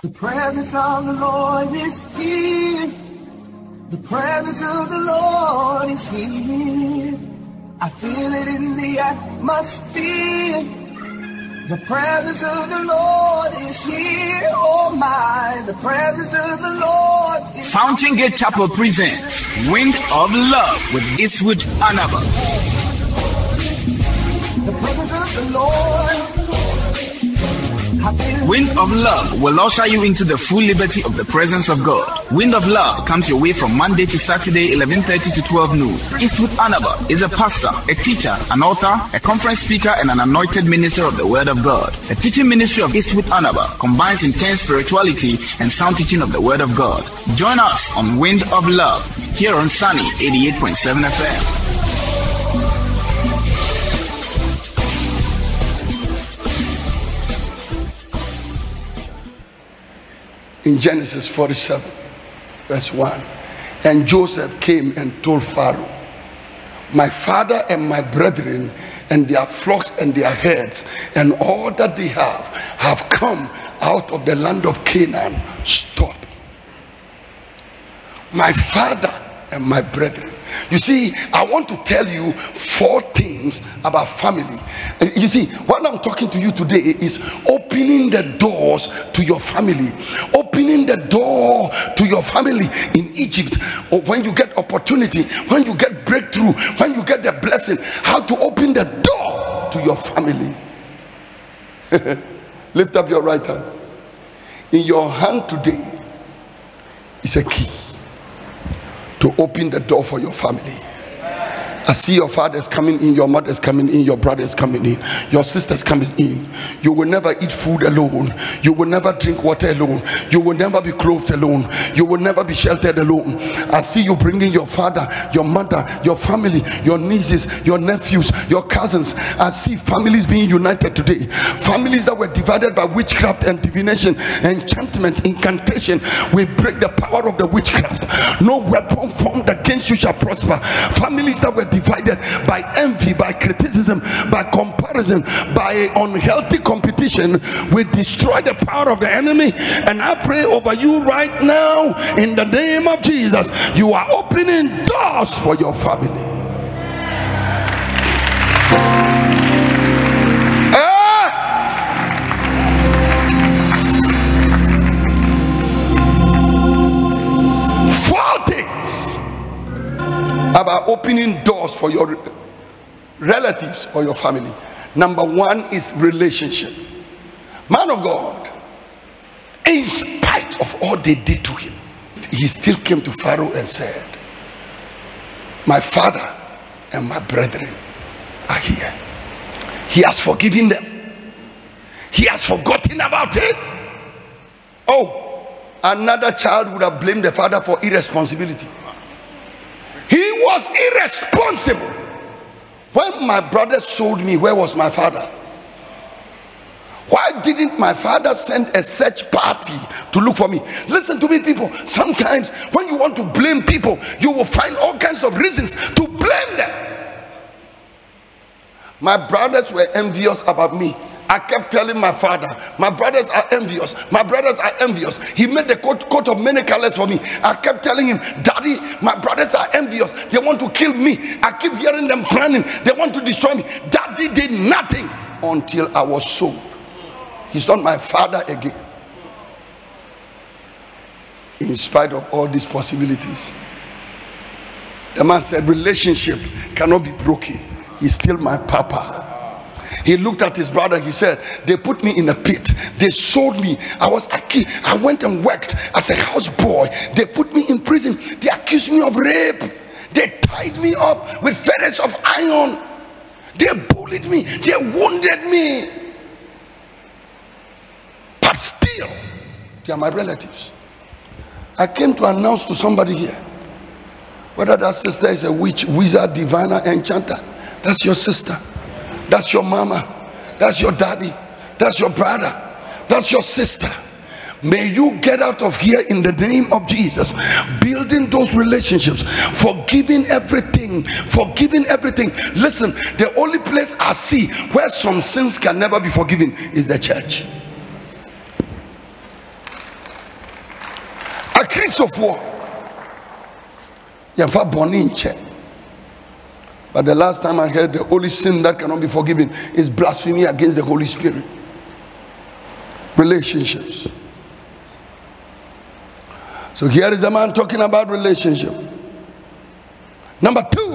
The presence of the Lord is here. The presence of the Lord is here. I feel it in the atmosphere. The presence of the Lord is here. Oh my, the presence of the Lord is here. Fountain Gate Chapel presents Wind of Love with Eastwood Anaba. The presence of the Lord. Wind of Love will usher you into the full liberty of the presence of God. Wind of Love comes your way from Monday to Saturday, 11:30 to 12 noon. Eastwood Anaba is a pastor, a teacher, an author, a conference speaker, and an anointed minister of the Word of God. The teaching ministry of Eastwood Anaba combines intense spirituality and sound teaching of the Word of God. Join us on Wind of Love here on Sunny 88.7 FM. In Genesis 47, verse 1, and Joseph came and told Pharaoh, my father and my brethren and their flocks and their herds and all that they have come out of the land of Canaan. Stop. My father and my brethren. You see, I want to tell you 4 things about family. And you see, what I'm talking to you today is opening the doors to your family. Opening the door to your family in Egypt. Or when you get opportunity, when you get breakthrough, when you get the blessing, how to open the door to your family. Lift up your right hand. In your hand today is a key to open the door for your family. I see your father's coming in, your mother's coming in, your brother's coming in, your sister's coming in. You will never eat food alone. You will never drink water alone. You will never be clothed alone. You will never be sheltered alone. I see you bringing your father, your mother, your family, your nieces, your nephews, your cousins. I see families being united today. Families that were divided by witchcraft and divination, enchantment, incantation. We break the power of the witchcraft. No weapon formed against you shall prosper. Families that were divided by envy, by criticism, by comparison, by unhealthy competition, we destroy the power of the enemy. And I pray over you right now in the name of Jesus. You are opening doors for your family. About opening doors for your relatives or your family. Number 1 is relationship. Man of God, in spite of all they did to him, he still came to Pharaoh and said, my father and my brethren are here. He has forgiven them. He has forgotten about it. Oh, another child would have blamed the father for irresponsibility. He was irresponsible. When my brother sold me, where was my father? Why didn't my father send a search party to look for me? Listen to me, people. Sometimes when you want to blame people, you will find all kinds of reasons to blame them. My brothers were envious about me. I kept telling my father, my brothers are envious. My brothers are envious. He made the coat of many colors for me. I kept telling him, Daddy, my brothers are envious. They want to kill me. I keep hearing them planning. They want to destroy me. Daddy did nothing until I was sold. He's not my father again. In spite of all these possibilities, the man said, relationship cannot be broken. He's still my papa. He looked at his brother. He said, they put me in a pit. They sold me. I was accused. I went and worked as a houseboy. They put me in prison. They accused me of rape. They tied me up with fetters of iron. They bullied me. They wounded me. But still, they are my relatives. I came to announce to somebody here, whether that sister is a witch, wizard, diviner, enchanter, that's your sister. That's your mama. That's your daddy. That's your brother. That's your sister. May you get out of here in the name of Jesus, building those relationships, forgiving everything, forgiving everything. Listen, the only place I see where some sins can never be forgiven is the church. Christopher. But the last time I heard the only sin that cannot be forgiven is blasphemy against the Holy Spirit. Relationships. So here is a man talking about relationship. Number two,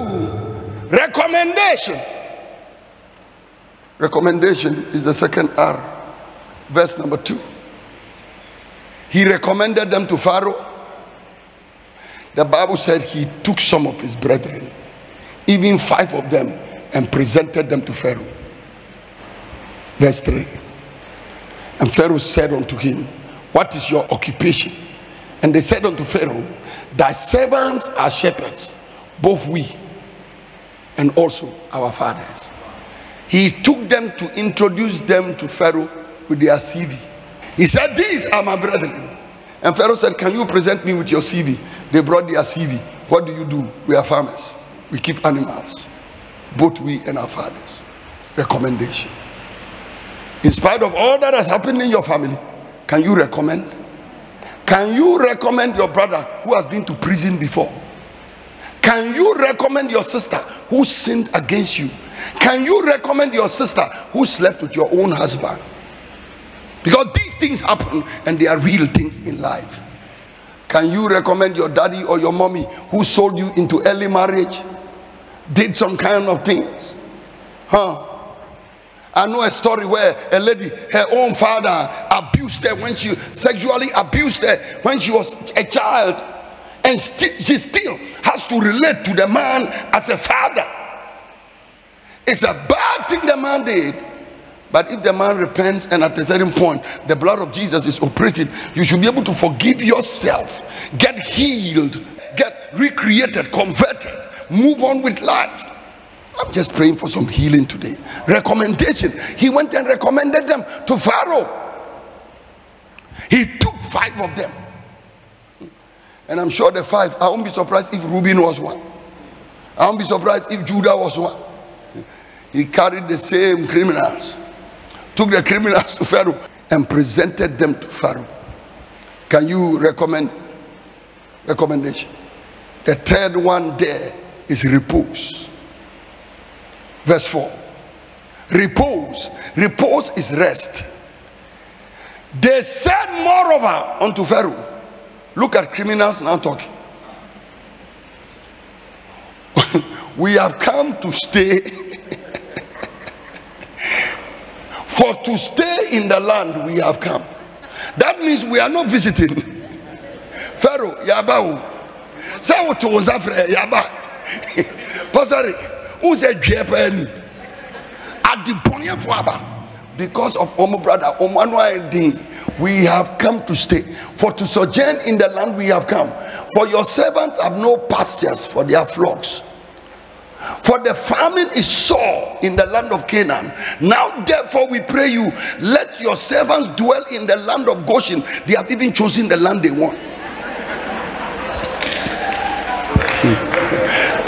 recommendation. Recommendation is the second R. Verse number 2. He recommended them to Pharaoh. The Bible said he took some of his brethren, even 5 of them, and presented them to Pharaoh. Verse 3. And Pharaoh said unto him, what is your occupation? And they said unto Pharaoh, thy servants are shepherds, both we and also our fathers. He took them to introduce them to Pharaoh with their CV. He said, these are my brethren. And Pharaoh said, can you present me with your CV? They brought their CV. What do? We are farmers. We keep animals. Both we and our fathers. Recommendation. In spite of all that has happened in your family, can you recommend? Can you recommend your brother who has been to prison before? Can you recommend your sister who sinned against you? Can you recommend your sister who slept with your own husband? Because these things happen and they are real things in life. Can you recommend your daddy or your mommy who sold you into early marriage? Did some kind of things? Huh? I know a story where a lady, her own father abused her when she sexually abused her when she was a child. And she still has to relate to the man as a father. It's a bad thing the man did. But if the man repents and at a certain point the blood of Jesus is operated, you should be able to forgive yourself, get healed, get recreated, converted, move on with life. I'm just praying for some healing today. Recommendation. He went and recommended them to Pharaoh. He took 5 of them. And I'm sure the 5, I won't be surprised if Reuben was one. I won't be surprised if Judah was one. He carried the same criminals. Took the criminals to Pharaoh and presented them to Pharaoh. Can you recommend? Recommendation. The third one there is repose. Verse 4. Repose. Repose is rest. They said moreover unto Pharaoh. Look at criminals now talking. We have come to stay. For to stay in the land we have come. That means we are not visiting. Pharaoh, Yabao. Sawo to Zafre, Yaba. Pasari, who said Japani? At the Ponya Faba. Because of Omo brother, Omanwa Din, we have come to stay. For to sojourn in the land we have come. For your servants have no pastures for their flocks. For the famine is sore in the land of Canaan. Now therefore we pray you, let your servants dwell in the land of Goshen. They have even chosen the land they want.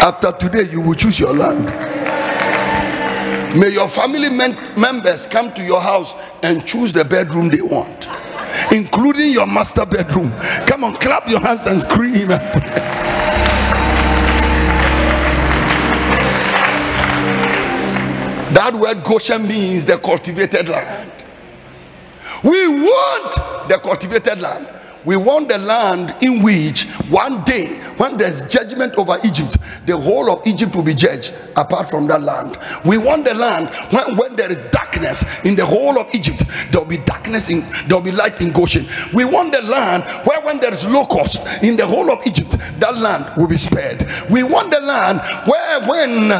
After today you will choose your land. May your family members come to your house and choose the bedroom they want, including your master bedroom. Come on, clap your hands and scream. That word Goshen means the cultivated land. We want the cultivated land. We want the land in which one day, when there's judgment over Egypt, the whole of Egypt will be judged apart from that land. We want the land when there is darkness in the whole of Egypt, there'll be darkness in, there'll be light in Goshen. We want the land where when there is locust in the whole of Egypt, that land will be spared. We want the land where when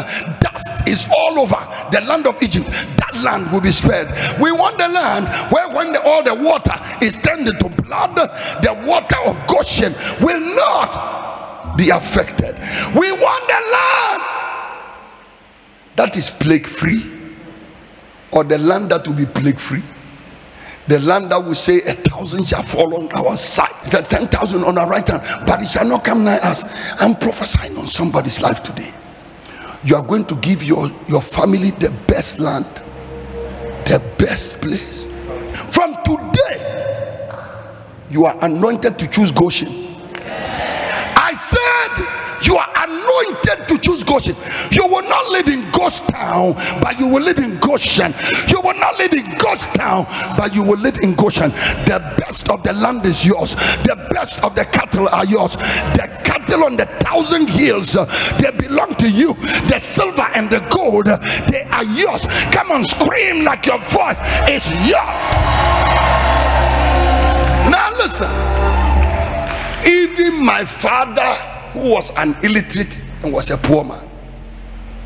dust is all over the land of Egypt, that land will be spared. We want the land where when all the water is turned into blood, the water of Goshen will not be affected. We want the land that is plague free, or the land that will be plague free, the land that will say 1,000 shall fall on our side, 10,000 on our right hand, but it shall not come nigh us. I'm prophesying on somebody's life today. You are going to give your family the best land, the best place. From today you are anointed to choose Goshen. Goshen. You will not live in Ghost Town, but you will live in Goshen. You will not live in Ghost Town, but you will live in Goshen. The best of the land is yours. The best of the cattle are yours. The cattle on the 1,000 hills, they belong to you. The silver and the gold, they are yours. Come on, scream like your voice is yours. Now listen, even my father, who was an illiterate and was a poor man,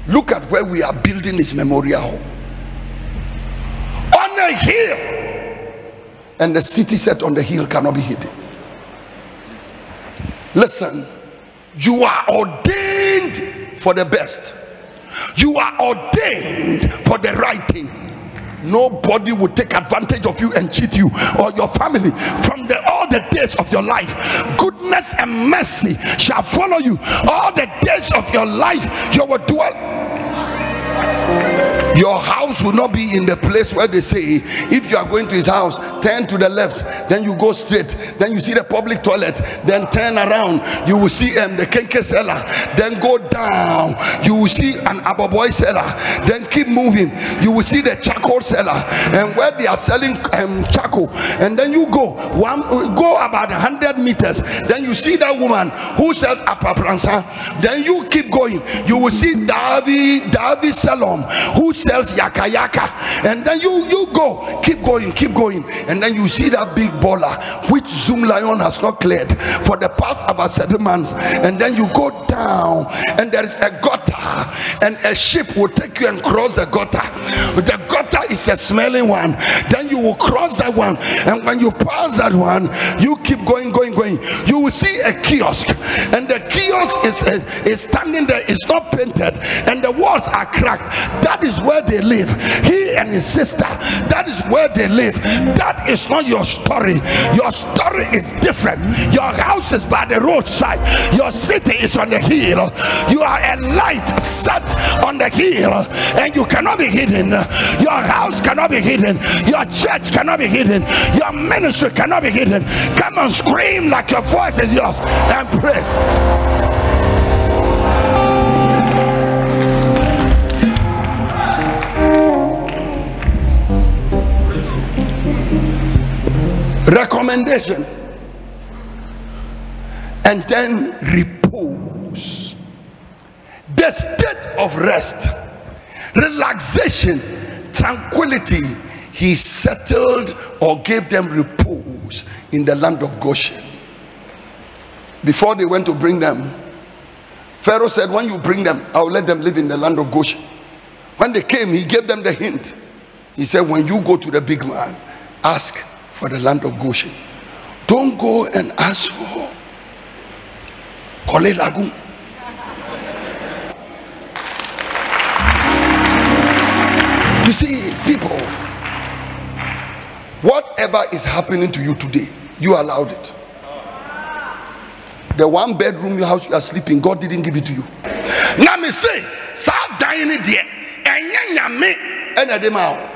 look at where we are building his memorial home, on a hill, and the city set on the hill cannot be hidden. Listen, you are ordained for the best. You are ordained for the right thing. Nobody will take advantage of you and cheat you or your family from all the days of your life. Goodness and mercy shall follow you all the days of your life. You will dwell. Your house will not be in the place where they say, if you are going to his house, turn to the left, then you go straight, then you see the public toilet, then turn around, you will see the kenke seller, then go down, you will see an aboboy seller, then keep moving, you will see the charcoal seller, and where they are selling charcoal, and then you go about 100 meters, then you see that woman who sells apapransa, then you keep going, you will see Davi Salom who sells yaka yaka, and then you go, keep going, and then you see that big baller which Zoom Lion has not cleared for the past about 7 months, and then you go down and there is a gutter, and a ship will take you and cross the gutter. The gutter is a smelly one, then you will cross that one, and when you pass that one, you keep going. You will see a kiosk, and the kiosk is standing there, it's not painted, and the walls are cracked. That is where they live, he and his sister. That is where they live. That is not your story. Your story is different. Your house is by the roadside, your city is on the hill. You are a light set on the hill, and you cannot be hidden. Your house cannot be hidden. Your church cannot be hidden. Your ministry cannot be hidden. Come and scream like your voice is yours and praise. Recommendation, and then repose. The state of rest, relaxation, tranquility. He settled or gave them repose in the land of Goshen. Before they went to bring them, Pharaoh said, when you bring them, I will let them live in the land of Goshen. When they came, he gave them the hint. He said, when you go to the big man, ask for the land of Goshen. Don't go and ask for Kole Lagum. You see, people, whatever is happening to you today, you allowed it. The one bedroom house you are sleeping, God didn't give it to you. Now me say, start dying in there, and me and a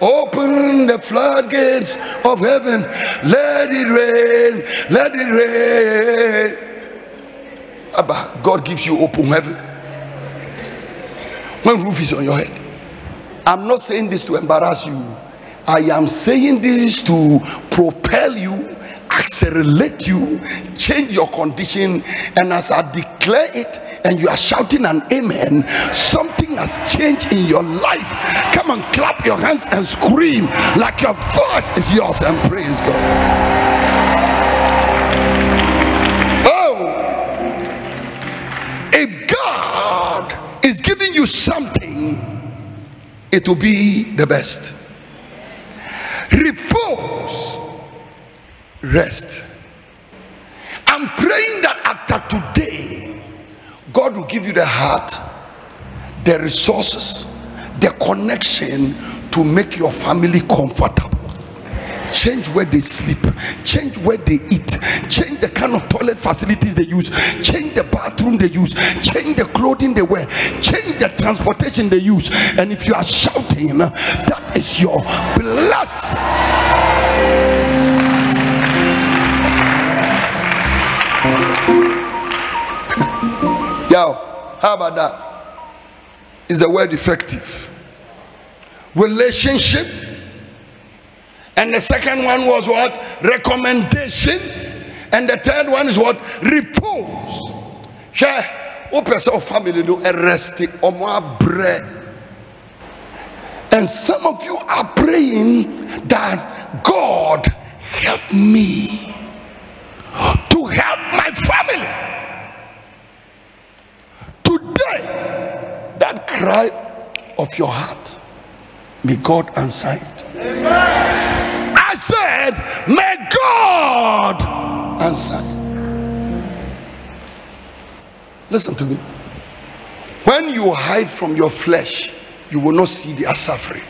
open the floodgates of heaven, let it rain. Abba, God gives you open heaven when roof is on your head. I'm not saying this to embarrass you. I am saying this to propel you, accelerate you, change your condition. And as I declare it and you are shouting an amen, something has changed in your life. Come and clap your hands and scream like your voice is yours and praise God. Oh, if God is giving you something, it will be the best. Repose, rest. I'm praying that after today, God will give you the heart, the resources, the connection to make your family comfortable. Change where they sleep, change where they eat, change the kind of toilet facilities they use, change the bathroom they use, change the clothing they wear, change the transportation they use. And if you are shouting, that is your bless. Yo, how about that? Is the word effective? Relationship. And the second one was what? Recommendation. And the third one is what? Repose. Family do resting. And some of you are praying that God help me to help my family. Today, that cry of your heart, may God answer it. Amen. I said, may God answer it. Listen to me. When you hide from your flesh, you will not see their suffering.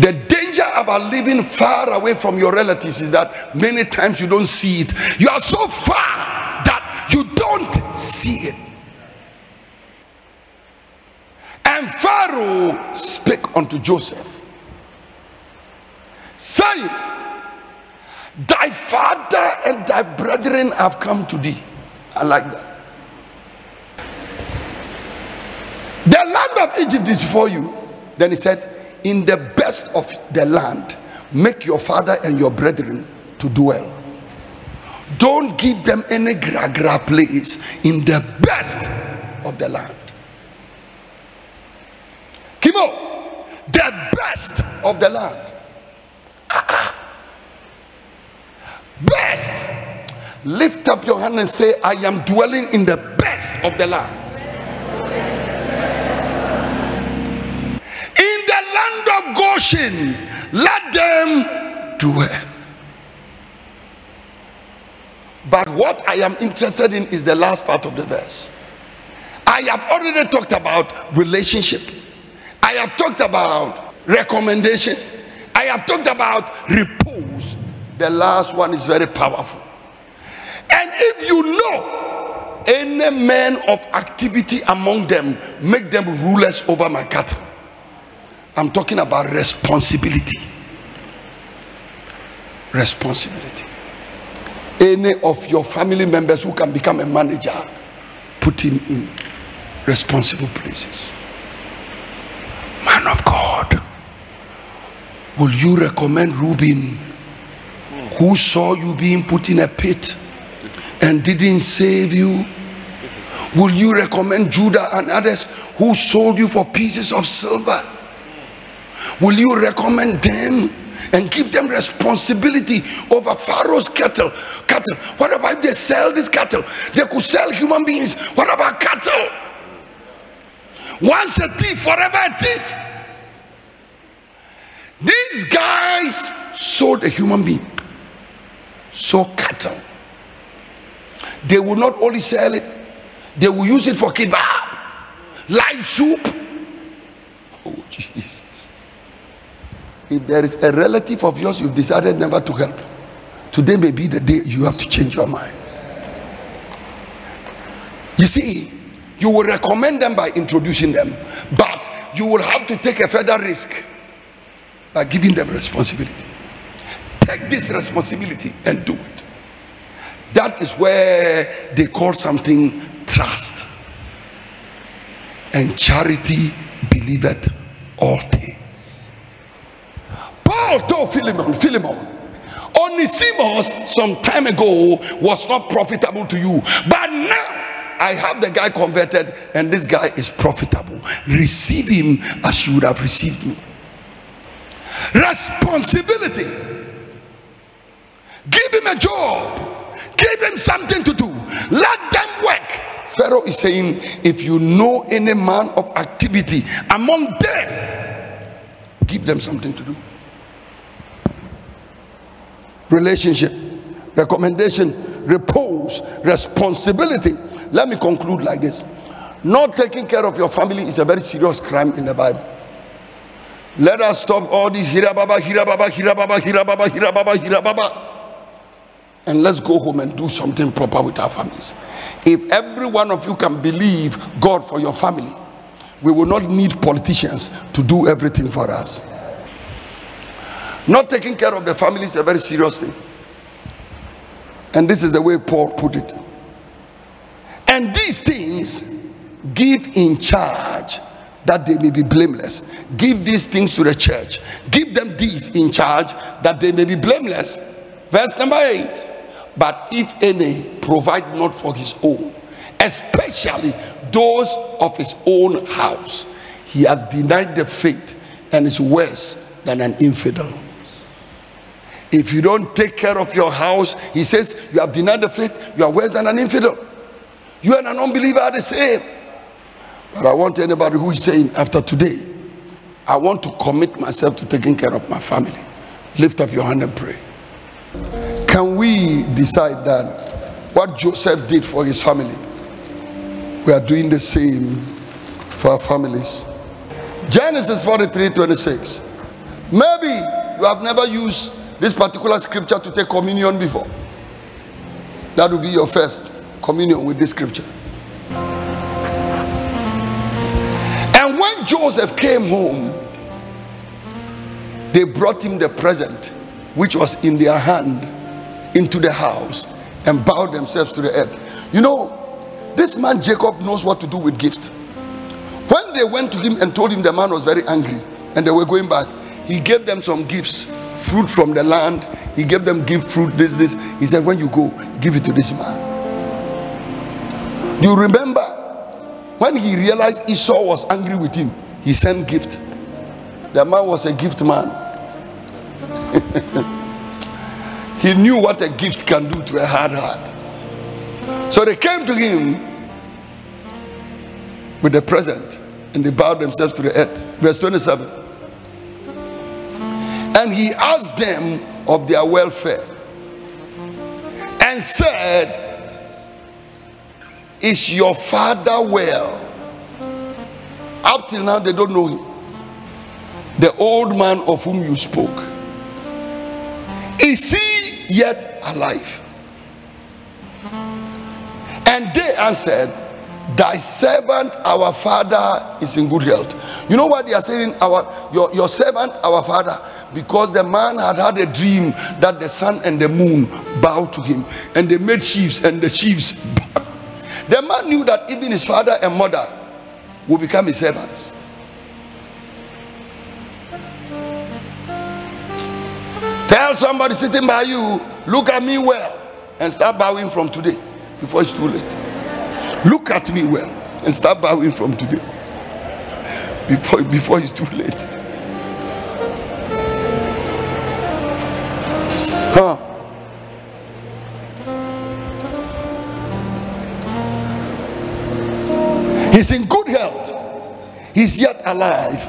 The danger about living far away from your relatives is that many times you don't see it. You are so far that you don't see it. And Pharaoh spake unto Joseph, saying, thy father and thy brethren have come to thee. I like that. The land of Egypt is for you. Then he said, in the best of the land, make your father and your brethren to dwell. Don't give them any gra-gra place. In the best of the land. Kimo, the best of the land. Best. Lift up your hand and say, I am dwelling in the best of the land. Of Goshen, let them dwell. But what I am interested in is the last part of the verse. I have already talked about relationship. I have talked about recommendation. I have talked about repose. The last one is very powerful. And if you know any man of activity among them, make them rulers over my cattle. I'm talking about responsibility. Responsibility. Any of your family members who can become a manager, put him in responsible places. Man of God, will you recommend Reuben, who saw you being put in a pit and didn't save you? Will you recommend Judah and others who sold you for pieces of silver? Will you recommend them and give them responsibility over Pharaoh's cattle? What about if they sell this cattle? They could sell human beings. What about cattle? Once a thief, forever a thief. These guys sold a human being, sold cattle. They will not only sell it, they will use it for kebab, live soup. Oh Jesus. If there is a relative of yours you've decided never to help, today may be the day you have to change your mind. You see, you will recommend them by introducing them, but you will have to take a further risk by giving them responsibility. Take this responsibility and do it. That is where they call something trust. And charity believeth all things. Paul told Philemon, Onesimus some time ago was not profitable to you, but now I have the guy converted and this guy is profitable. Receive him as you would have received me. Responsibility. Give him a job. Give him something to do. Let them work. Pharaoh is saying, if you know any man of activity among them, give them something to do. Relationship, recommendation, repose, responsibility. Let me conclude like this. Not taking care of your family is a very serious crime in the Bible. Let us stop all these hirababa, hirababa, hirababa, hirababa, hirababa, hirababa. And let's go home and do something proper with our families. If every one of you can believe God for your family, we will not need politicians to do everything for us. Not taking care of the family is a very serious thing. And this is the way Paul put it. And these things give in charge, that they may be blameless. Give these things to the church. Give them these in charge, that they may be blameless. Verse number 8. But if any provide not for his own, especially those of his own house, he has denied the faith and is worse than an infidel. If you don't take care of your house, he says, you have denied the faith, you are worse than an infidel. You and an unbeliever are the same. But I want anybody who is saying, after today, I want to commit myself to taking care of my family, lift up your hand and pray. Can we decide that what Joseph did for his family, we are doing the same for our families? Genesis 43:26. Maybe you have never used this particular scripture to take communion before. That will be your first communion with this scripture. And when Joseph came home, they brought him the present which was in their hand into the house and bowed themselves to the earth. You know, this man Jacob knows what to do with gift. When they went to him and told him the man was very angry and they were going back, he gave them some gifts, fruit from the land. He gave them gift fruit, this. He said, when you go, give it to this man. You remember when he realized Esau was angry with him, he sent gift. The man was a gift man. He knew what a gift can do to a hard heart. So they came to him with the present and they bowed themselves to the earth. Verse 27. And he asked them of their welfare and said, is your father well? Up till now they don't know him. The old man of whom you spoke, is he yet alive? And they answered, thy servant our father is in good health. You know what they are saying? Your servant our father, because the man had a dream that the sun and the moon bowed to him and they made sheaves and the sheaves bowed. The man knew that even his father and mother will become his servants. Tell somebody sitting by you, look at me well and start bowing from today before it's too late. Look at me well and start bowing from today before it's too late. Huh? He's in good health. He's yet alive.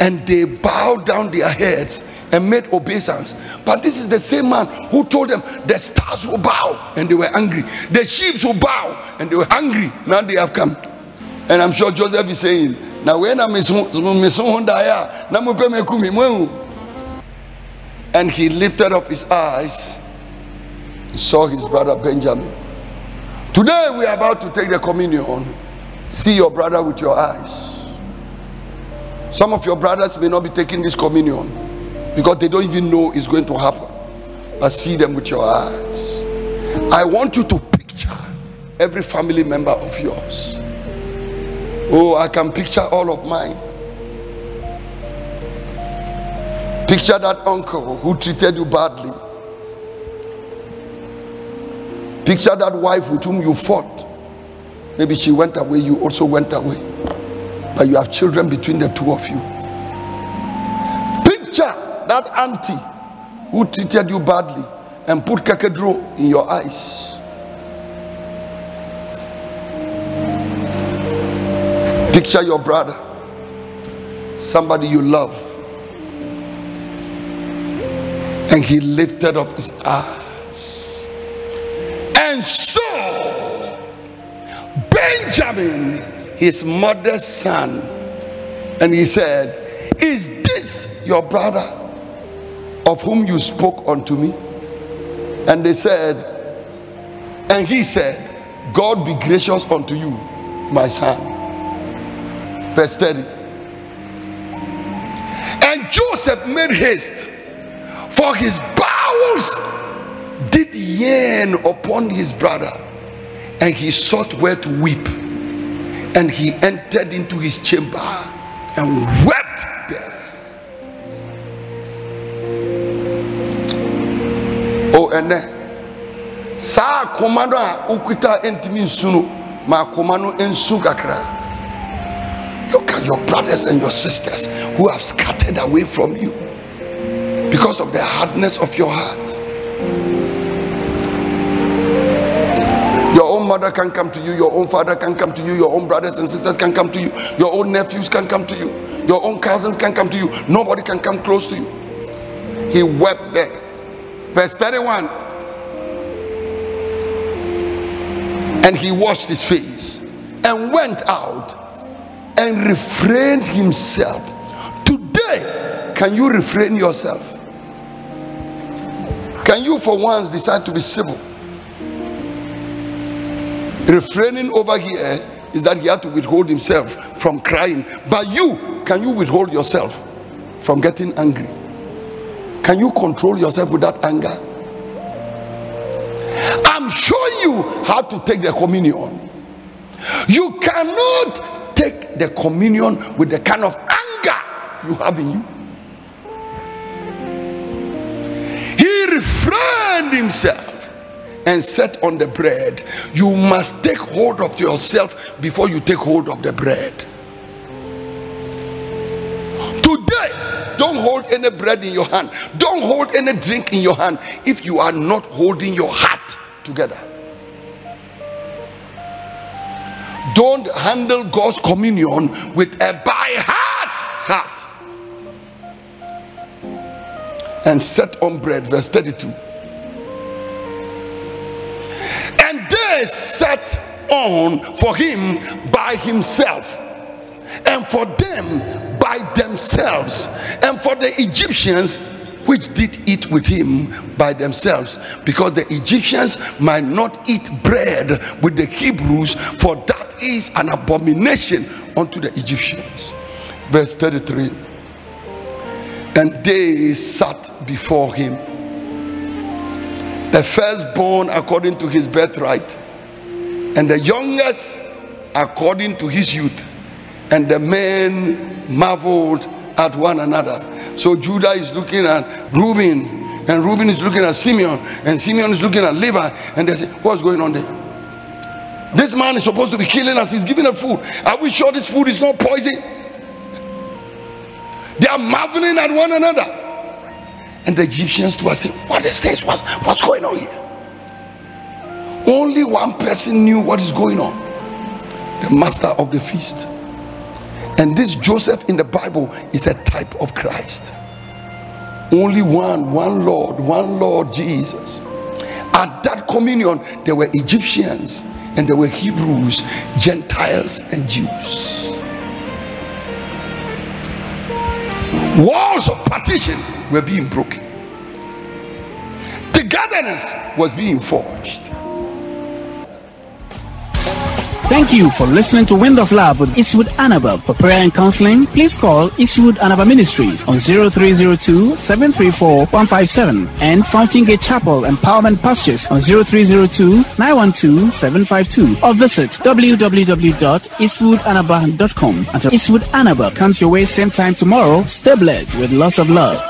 And they bowed down their heads and made obeisance. But this is the same man who told them the stars will bow and they were angry, the sheep will bow and they were angry. Now they have come. And I'm sure Joseph is saying, now when I'm and he lifted up his eyes and saw his brother Benjamin. Today we are about to take the communion. See your brother with your eyes. Some of your brothers may not be taking this communion because they don't even know it's going to happen, but see them with your eyes. I want you to picture every family member of yours. Oh, I can picture all of mine. Picture that uncle who treated you badly. Picture that wife with whom you fought. Maybe she went away, you also went away, but you have children between the two of you. Picture that auntie who treated you badly and put kakedro in your eyes. Picture your brother, somebody you love, and he lifted up his eyes and saw Benjamin, his mother's son, and he said, is this your brother of whom you spoke unto me? And they said, and he said, God be gracious unto you, my son. Verse 30. And Joseph made haste, for his bowels did yearn upon his brother, and he sought where to weep, and he entered into his chamber and wept there. Oh, and then sa komando ukuta entimi nsuno ma komano ensukakra. Look at your brothers and your sisters who have scattered away from you because of the hardness of your heart. Your own mother can come to you, your own father can come to you, your own brothers and sisters can come to you, your own nephews can come to you, your own cousins can come to you. Nobody can come close to you. He wept there. Verse 31. And he washed his face and went out and refrained himself. Today, can you refrain yourself? Can you for once decide to be civil? Refraining over here is that he had to withhold himself from crying. But you, can you withhold yourself from getting angry? Can you control yourself with that anger? I'm showing you how to take the communion. You cannot take the communion with the kind of anger you have in you. He refrained himself and sat on the bread. You must take hold of yourself before you take hold of the bread. Today, don't hold any bread in your hand. Don't hold any drink in your hand if you are not holding your heart together. Don't handle God's communion with a by heart and set on bread. Verse 32. And they set on for him by himself, and for them by themselves, and for the Egyptians which did eat with him by themselves, because the Egyptians might not eat bread with the Hebrews, for that is an abomination unto the Egyptians. Verse 33. And they sat before him, the firstborn according to his birthright, and the youngest according to his youth, and the men marveled at one another. So Judah is looking at Reuben, and Reuben is looking at Simeon, and Simeon is looking at Levi, and they say, what's going on there? This man is supposed to be killing us. He's giving us food. Are we sure this food is not poison? They are marveling at one another. And the Egyptians too are saying, what is this? What's going on here? Only one person knew what is going on. The master of the feast. And this Joseph in the Bible is a type of Christ. Only one Lord Jesus. At that communion, there were Egyptians and there were Hebrews, Gentiles and Jews. Walls of partition were being broken. The gardeners was being forged. Thank you for listening to Wind of Love with Eastwood Anaba. For prayer and counseling, please call Eastwood Anaba Ministries on 0302-734-157 and Fountain Gate Chapel Empowerment Pastures on 0302-912-752, or visit www.eastwoodanaba.com. Until Eastwood Anaba comes your way same time tomorrow, stay blessed with lots of love.